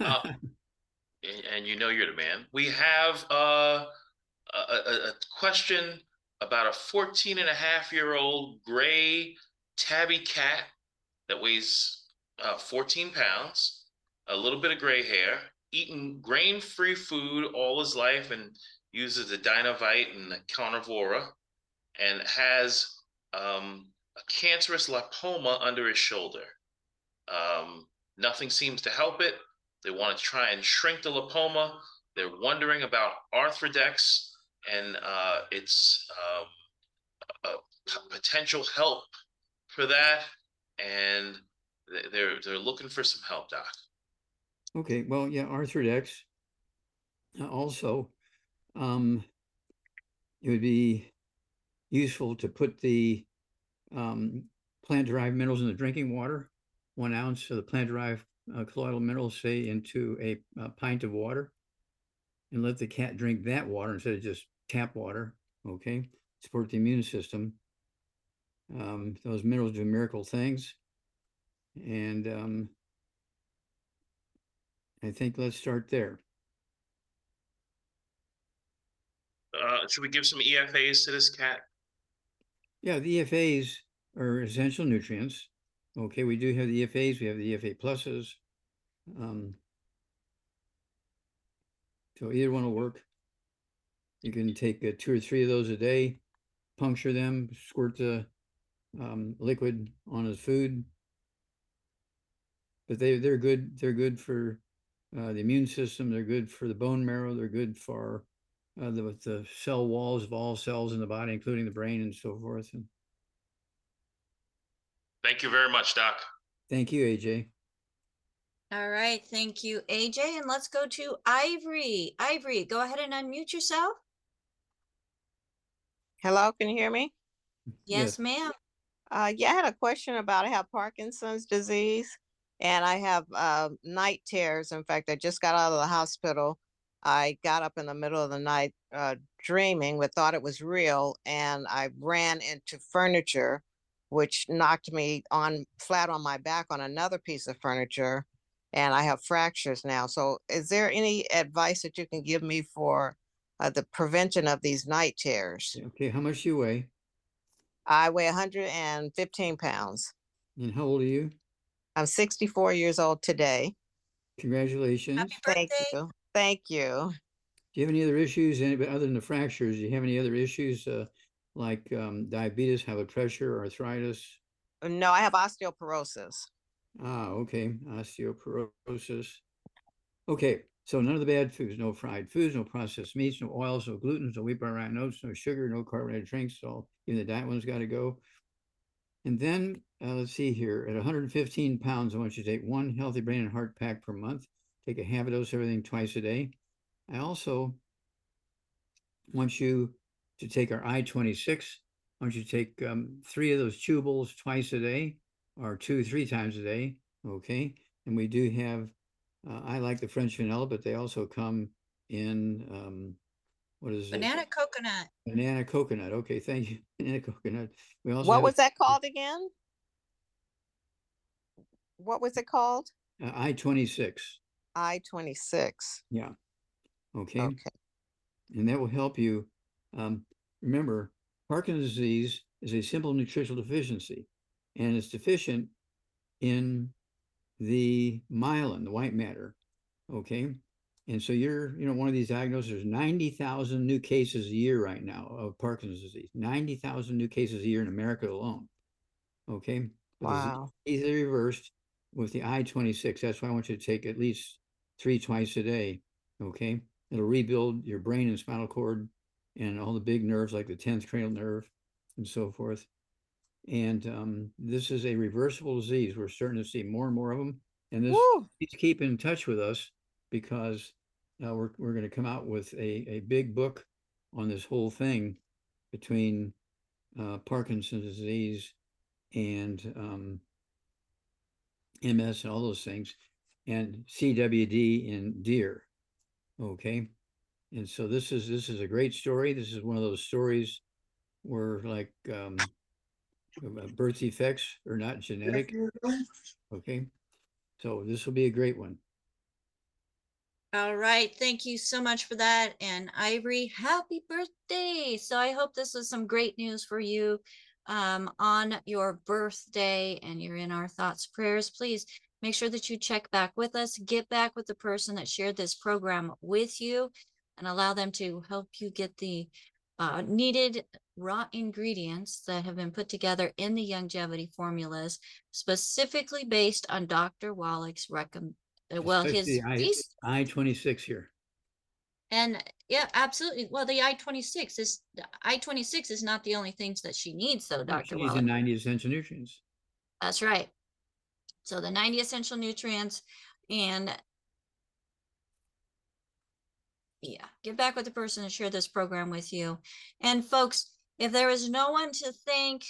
And you know you're the man. We have a question about a 14-and-a-half-year-old gray tabby cat that weighs 14 pounds, a little bit of gray hair, eating grain-free food all his life and uses the Dynavite and the Carnivora, and has... a cancerous lipoma under his shoulder. Nothing seems to help it. They want to try and shrink the lipoma. They're wondering about Arthrodex and its potential help for that. And they're looking for some help, Doc. Okay, well, yeah, Arthrodex. Also, it would be useful to put the plant-derived minerals in the drinking water, 1 ounce of the plant-derived colloidal minerals, say, into a pint of water, and let the cat drink that water instead of just tap water, okay? Support the immune system. Those minerals do miracle things. And I think let's start there. Should we give some EFAs to this cat? Yeah, the EFAs are essential nutrients. Okay, we do have the EFAs. We have the EFA pluses. So either one will work. You can take 2 or 3 of those a day, puncture them, squirt the liquid on his food. But they're good. They're good for the immune system. They're good for the bone marrow. They're good for the cell walls of all cells in the body, including the brain and so forth. And thank you very much, Doc. Thank you, AJ. All right. Thank you, AJ. And let's go to Ivory. Ivory, go ahead and unmute yourself. Hello, can you hear me? Yes, ma'am. Yeah, I had a question about I have Parkinson's disease and I have night terrors. In fact, I just got out of the hospital. I got up in the middle of the night dreaming, but thought it was real, and I ran into furniture, which knocked me on flat on my back on another piece of furniture, and I have fractures now. So is there any advice that you can give me for the prevention of these night terrors? Okay, how much do you weigh? I weigh 115 pounds. And how old are you? I'm 64 years old today. Congratulations. Happy birthday. Thank you. Thank you. Do you have any other issues, other than the fractures? Do you have any other issues like diabetes, high blood pressure, arthritis? No, I have osteoporosis. Ah, okay. Osteoporosis. Okay. So none of the bad foods, no fried foods, no processed meats, no oils, no glutens, no wheat, barley, rye, oats, no sugar, no carbonated drinks. So even the diet one's got to go. And then let's see here, at 115 pounds, I want you to take one healthy brain and heart pack per month. Take a half a dose of everything twice a day. I also want you to take our I26. I want you to take three of those chewables twice a day, or three times a day. Okay. And we do have, I like the French vanilla, but they also come in, what is it? Banana coconut. Banana coconut. Okay, thank you. Banana coconut. We also what was that called again? What was it called? I-26. I-26. Yeah. Okay. Okay. And that will help you. Remember, Parkinson's disease is a simple nutritional deficiency, and it's deficient in the myelin, the white matter. Okay. And so you're, you know, one of these diagnoses, there's 90,000 new cases a year right now of Parkinson's disease, 90,000 new cases a year in America alone. Okay. Wow. Easily reversed with the I-26. That's why I want you to take at least three twice a day. Okay. It'll rebuild your brain and spinal cord and all the big nerves like the 10th cranial nerve and so forth. And this is a reversible disease. We're starting to see more and more of them. And this, please keep in touch with us, because we're going to come out with a big book on this whole thing between Parkinson's disease and MS and all those things, and CWD in deer. Okay. And so this is a great story. This is one of those stories where, like, birth defects are not genetic. Okay. So this will be a great one. All right. Thank you so much for that. And Ivory, happy birthday. So I hope this was some great news for you on your birthday, and you're in our thoughts, prayers. Please make sure that you check back with us. Get back with the person that shared this program with you and allow them to help you get the needed raw ingredients that have been put together in the Youngevity formulas, specifically based on Dr. Wallach's recommendation. Well, especially his I-26 here. And yeah, absolutely. Well, the I-26 is not the only things that she needs, though, Dr. Wallach. She needs the 90 essential nutrients. That's right. So the 90 essential nutrients, and yeah, get back with the person and share this program with you. And folks, if there is no one to thank,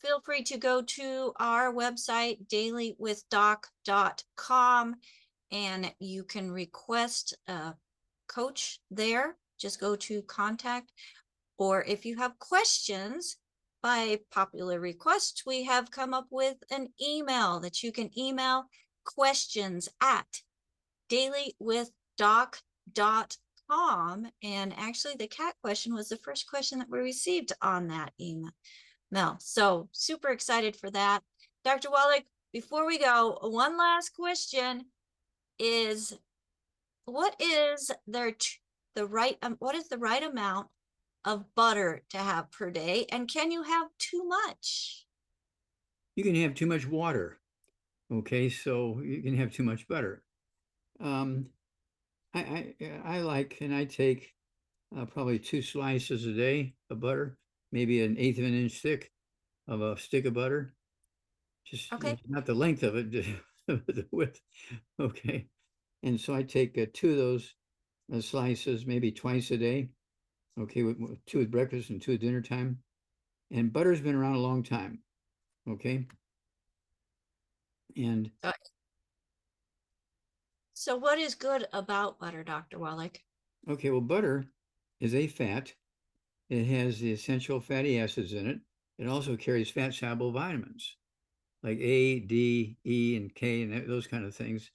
feel free to go to our website, dailywithdoc.com, and you can request a coach there. Just go to contact. Or if you have questions, by popular request, we have come up with an email that you can email questions@dailywithdoc.com. And actually, the cat question was the first question that we received on that email. No, so super excited for that. Dr. Wallach, before we go, one last question is, what is the right amount of butter to have per day? And can you have too much? You can have too much water. Okay, so you can have too much butter. I like, and I take probably 2 slices a day of butter, maybe an 1/8 of an inch thick of a stick of butter. Just okay. Not the length of it, but the width. Okay. And so I take 2 of those slices, maybe twice a day. Okay. With 2 at breakfast and 2 at dinner time. And butter's been around a long time. Okay. And so what is good about butter, Dr. Wallach? Okay. Well, butter is a fat. It has the essential fatty acids in it. It also carries fat-soluble vitamins like A, D, E, and K, and those kind of things.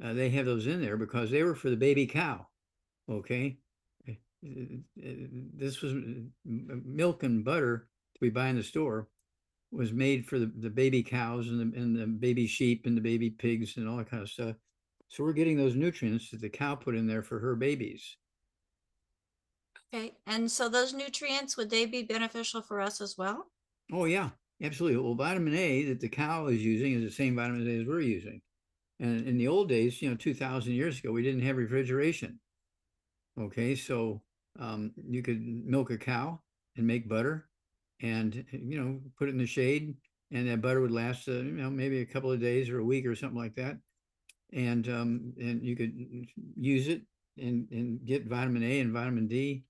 They have those in there because they were for the baby cow, okay? This was milk and butter that we buy in the store was made for the baby cows and the baby sheep and the baby pigs and all that kind of stuff. So we're getting those nutrients that the cow put in there for her babies. Okay. And so those nutrients, would they be beneficial for us as well? Oh, yeah, absolutely. Well, vitamin A that the cow is using is the same vitamin A as we're using. And in the old days, 2,000 years ago, we didn't have refrigeration. Okay, so you could milk a cow and make butter and, put it in the shade, and that butter would last, maybe a couple of days or a week or something like that. And you could use it and get vitamin A and vitamin D.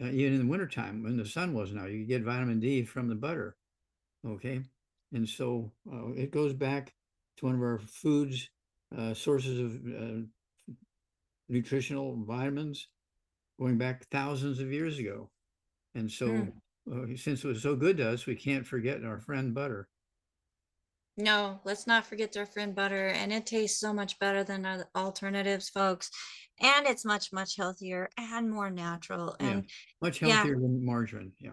Even in the wintertime when the sun wasn't out, you could get vitamin D from the butter. Okay, and so it goes back to one of our foods, sources of nutritional vitamins, going back thousands of years ago. And so since it was so good to us, we can't forget our friend butter. No, let's not forget our friend butter. And it tastes so much better than our alternatives, folks. And it's much, much healthier and more natural. And much healthier than margarine. Yeah.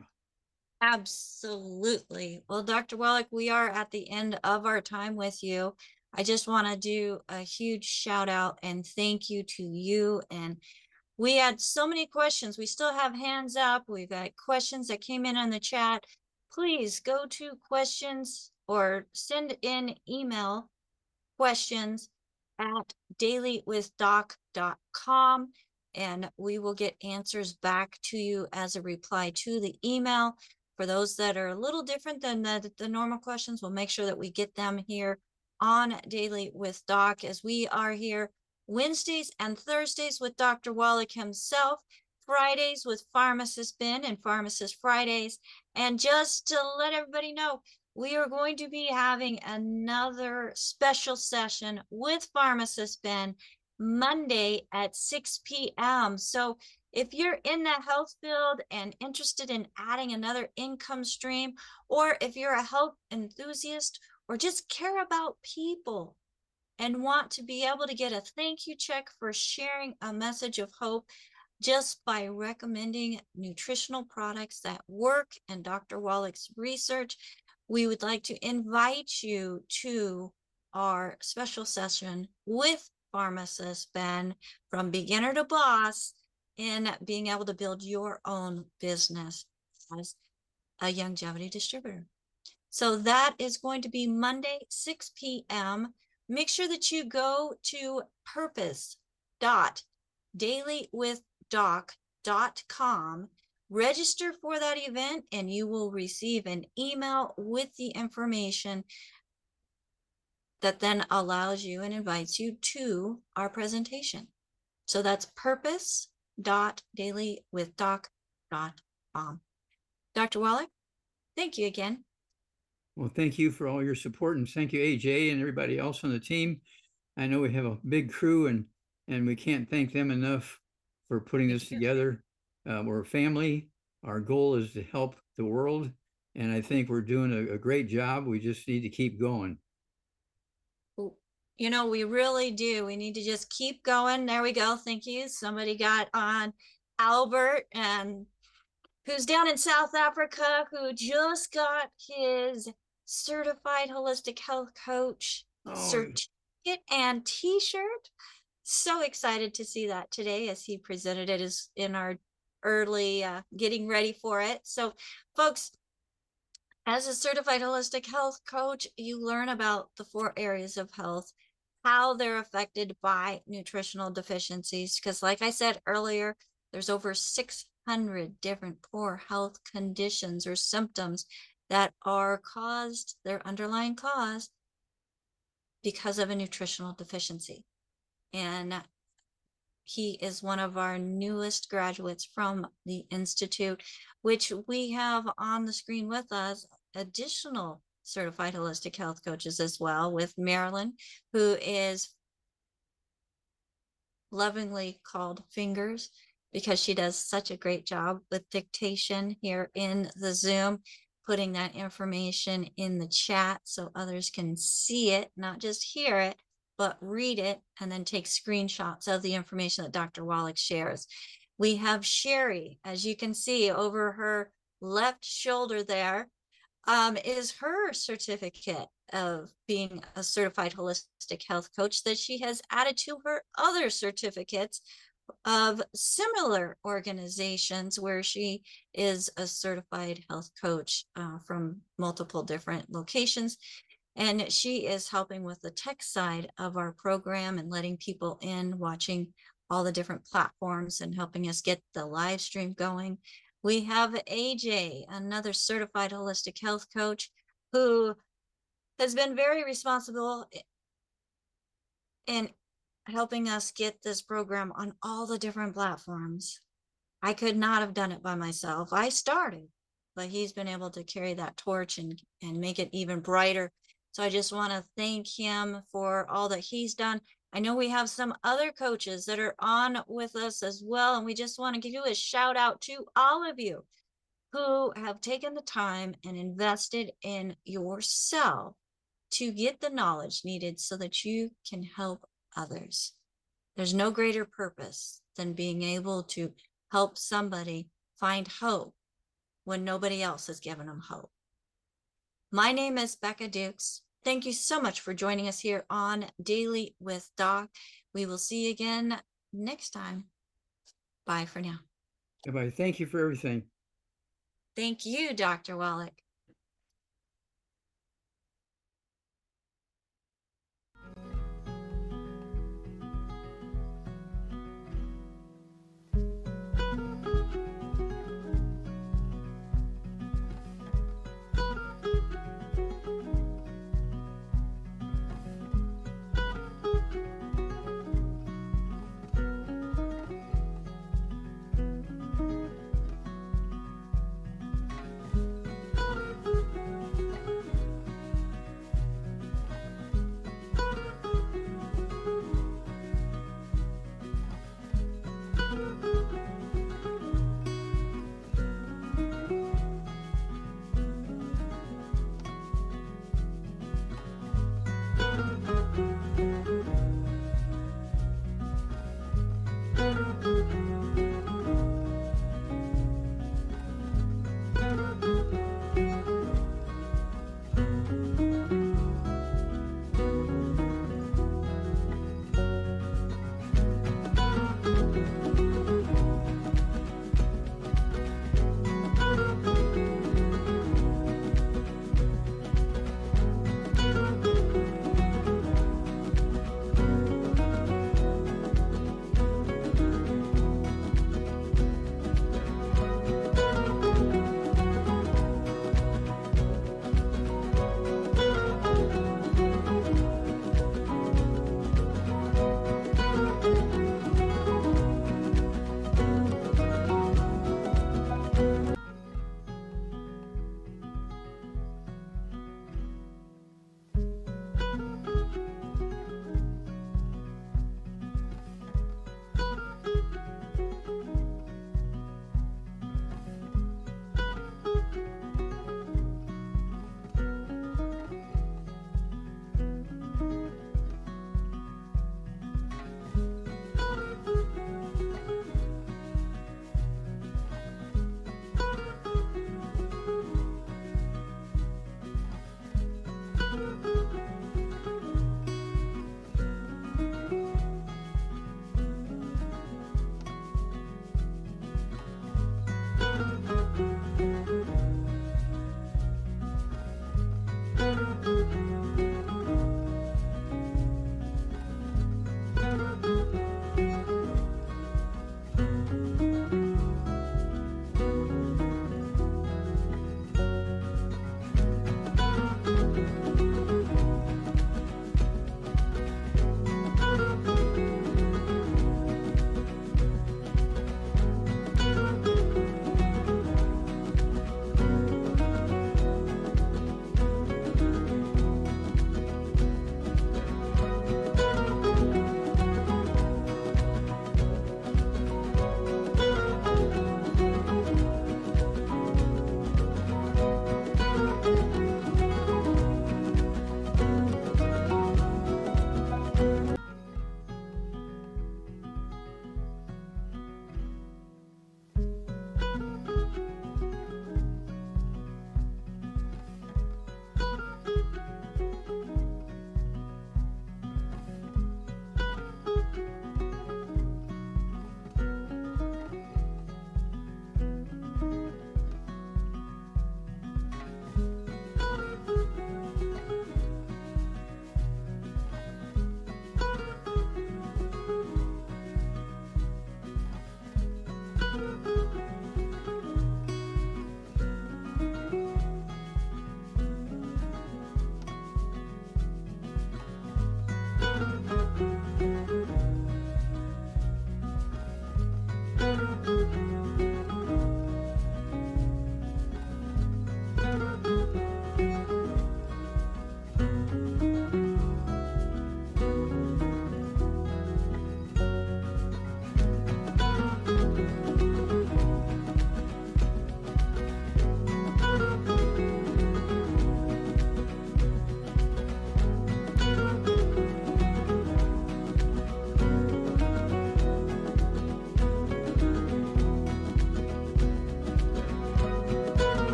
Absolutely. Well, Dr. Wallach, we are at the end of our time with you. I just want to do a huge shout out and thank you to you. And we had so many questions. We still have hands up. We've got questions that came in on the chat. Please go to questions or send in email questions at dailywithdoc.com, and we will get answers back to you as a reply to the email. For those that are a little different than the normal questions, we'll make sure that we get them here on Daily with Doc, as we are here Wednesdays and Thursdays with Dr. Wallach himself, Fridays with Pharmacist Ben and Pharmacist Fridays. And just to let everybody know, we are going to be having another special session with Pharmacist Ben Monday at 6 p.m. So if you're in the health field and interested in adding another income stream, or if you're a health enthusiast or just care about people and want to be able to get a thank you check for sharing a message of hope just by recommending nutritional products that work and Dr. Wallach's research, we would like to invite you to our special session with Pharmacist Ben, from beginner to boss, in being able to build your own business as a Youngevity distributor. So that is going to be Monday, 6 p.m. Make sure that you go to purpose.dailywithdoc.com, register for that event, and you will receive an email with the information that then allows you and invites you to our presentation. So that's purpose.dailywithdoc.com. Dr. Wallach, thank you again. Well, thank you for all your support, and thank you, AJ, and everybody else on the team. I know we have a big crew, and we can't thank them enough for putting this together. We're a family. Our goal is to help the world, and I think we're doing a great job. We just need to keep going. We really do. We need to just keep going. There we go. Thank you. Somebody got on Albert, and who's down in South Africa, who just got his Certified Holistic Health Coach certificate and t-shirt. So excited to see that today as he presented it as in our early getting ready for it. So folks, as a Certified Holistic Health Coach, you learn about the 4 areas of health, how they're affected by nutritional deficiencies, because like I said earlier, there's over 600 different poor health conditions or symptoms that are caused, their underlying cause, because of a nutritional deficiency. And he is one of our newest graduates from the Institute, which we have on the screen with us, additional Certified Holistic Health Coaches as well, with Marilyn, who is lovingly called Fingers, because she does such a great job with dictation here in the Zoom, putting that information in the chat so others can see it, not just hear it, but read it, and then take screenshots of the information that Dr. Wallach shares. We have Sherry, as you can see over her left shoulder there, is her certificate of being a Certified Holistic Health Coach that she has added to her other certificates of similar organizations, where she is a certified health coach from multiple different locations. And she is helping with the tech side of our program and letting people in, watching all the different platforms and helping us get the live stream going. We have AJ, another certified holistic health coach who has been very responsible in helping us get this program on all the different platforms. I could not have done it by myself. I started, but he's been able to carry that torch and make it even brighter. So I just want to thank him for all that he's done. I know we have some other coaches that are on with us as well, and we just want to give you a shout out to all of you who have taken the time and invested in yourself to get the knowledge needed so that you can help others. There's no greater purpose than being able to help somebody find hope when nobody else has given them hope. My name is Becca Dukes. Thank you so much for joining us here on Daily with Doc. We will see you again next time. Bye for now. Bye-bye. Thank you for everything. Thank you, Dr. Wallach.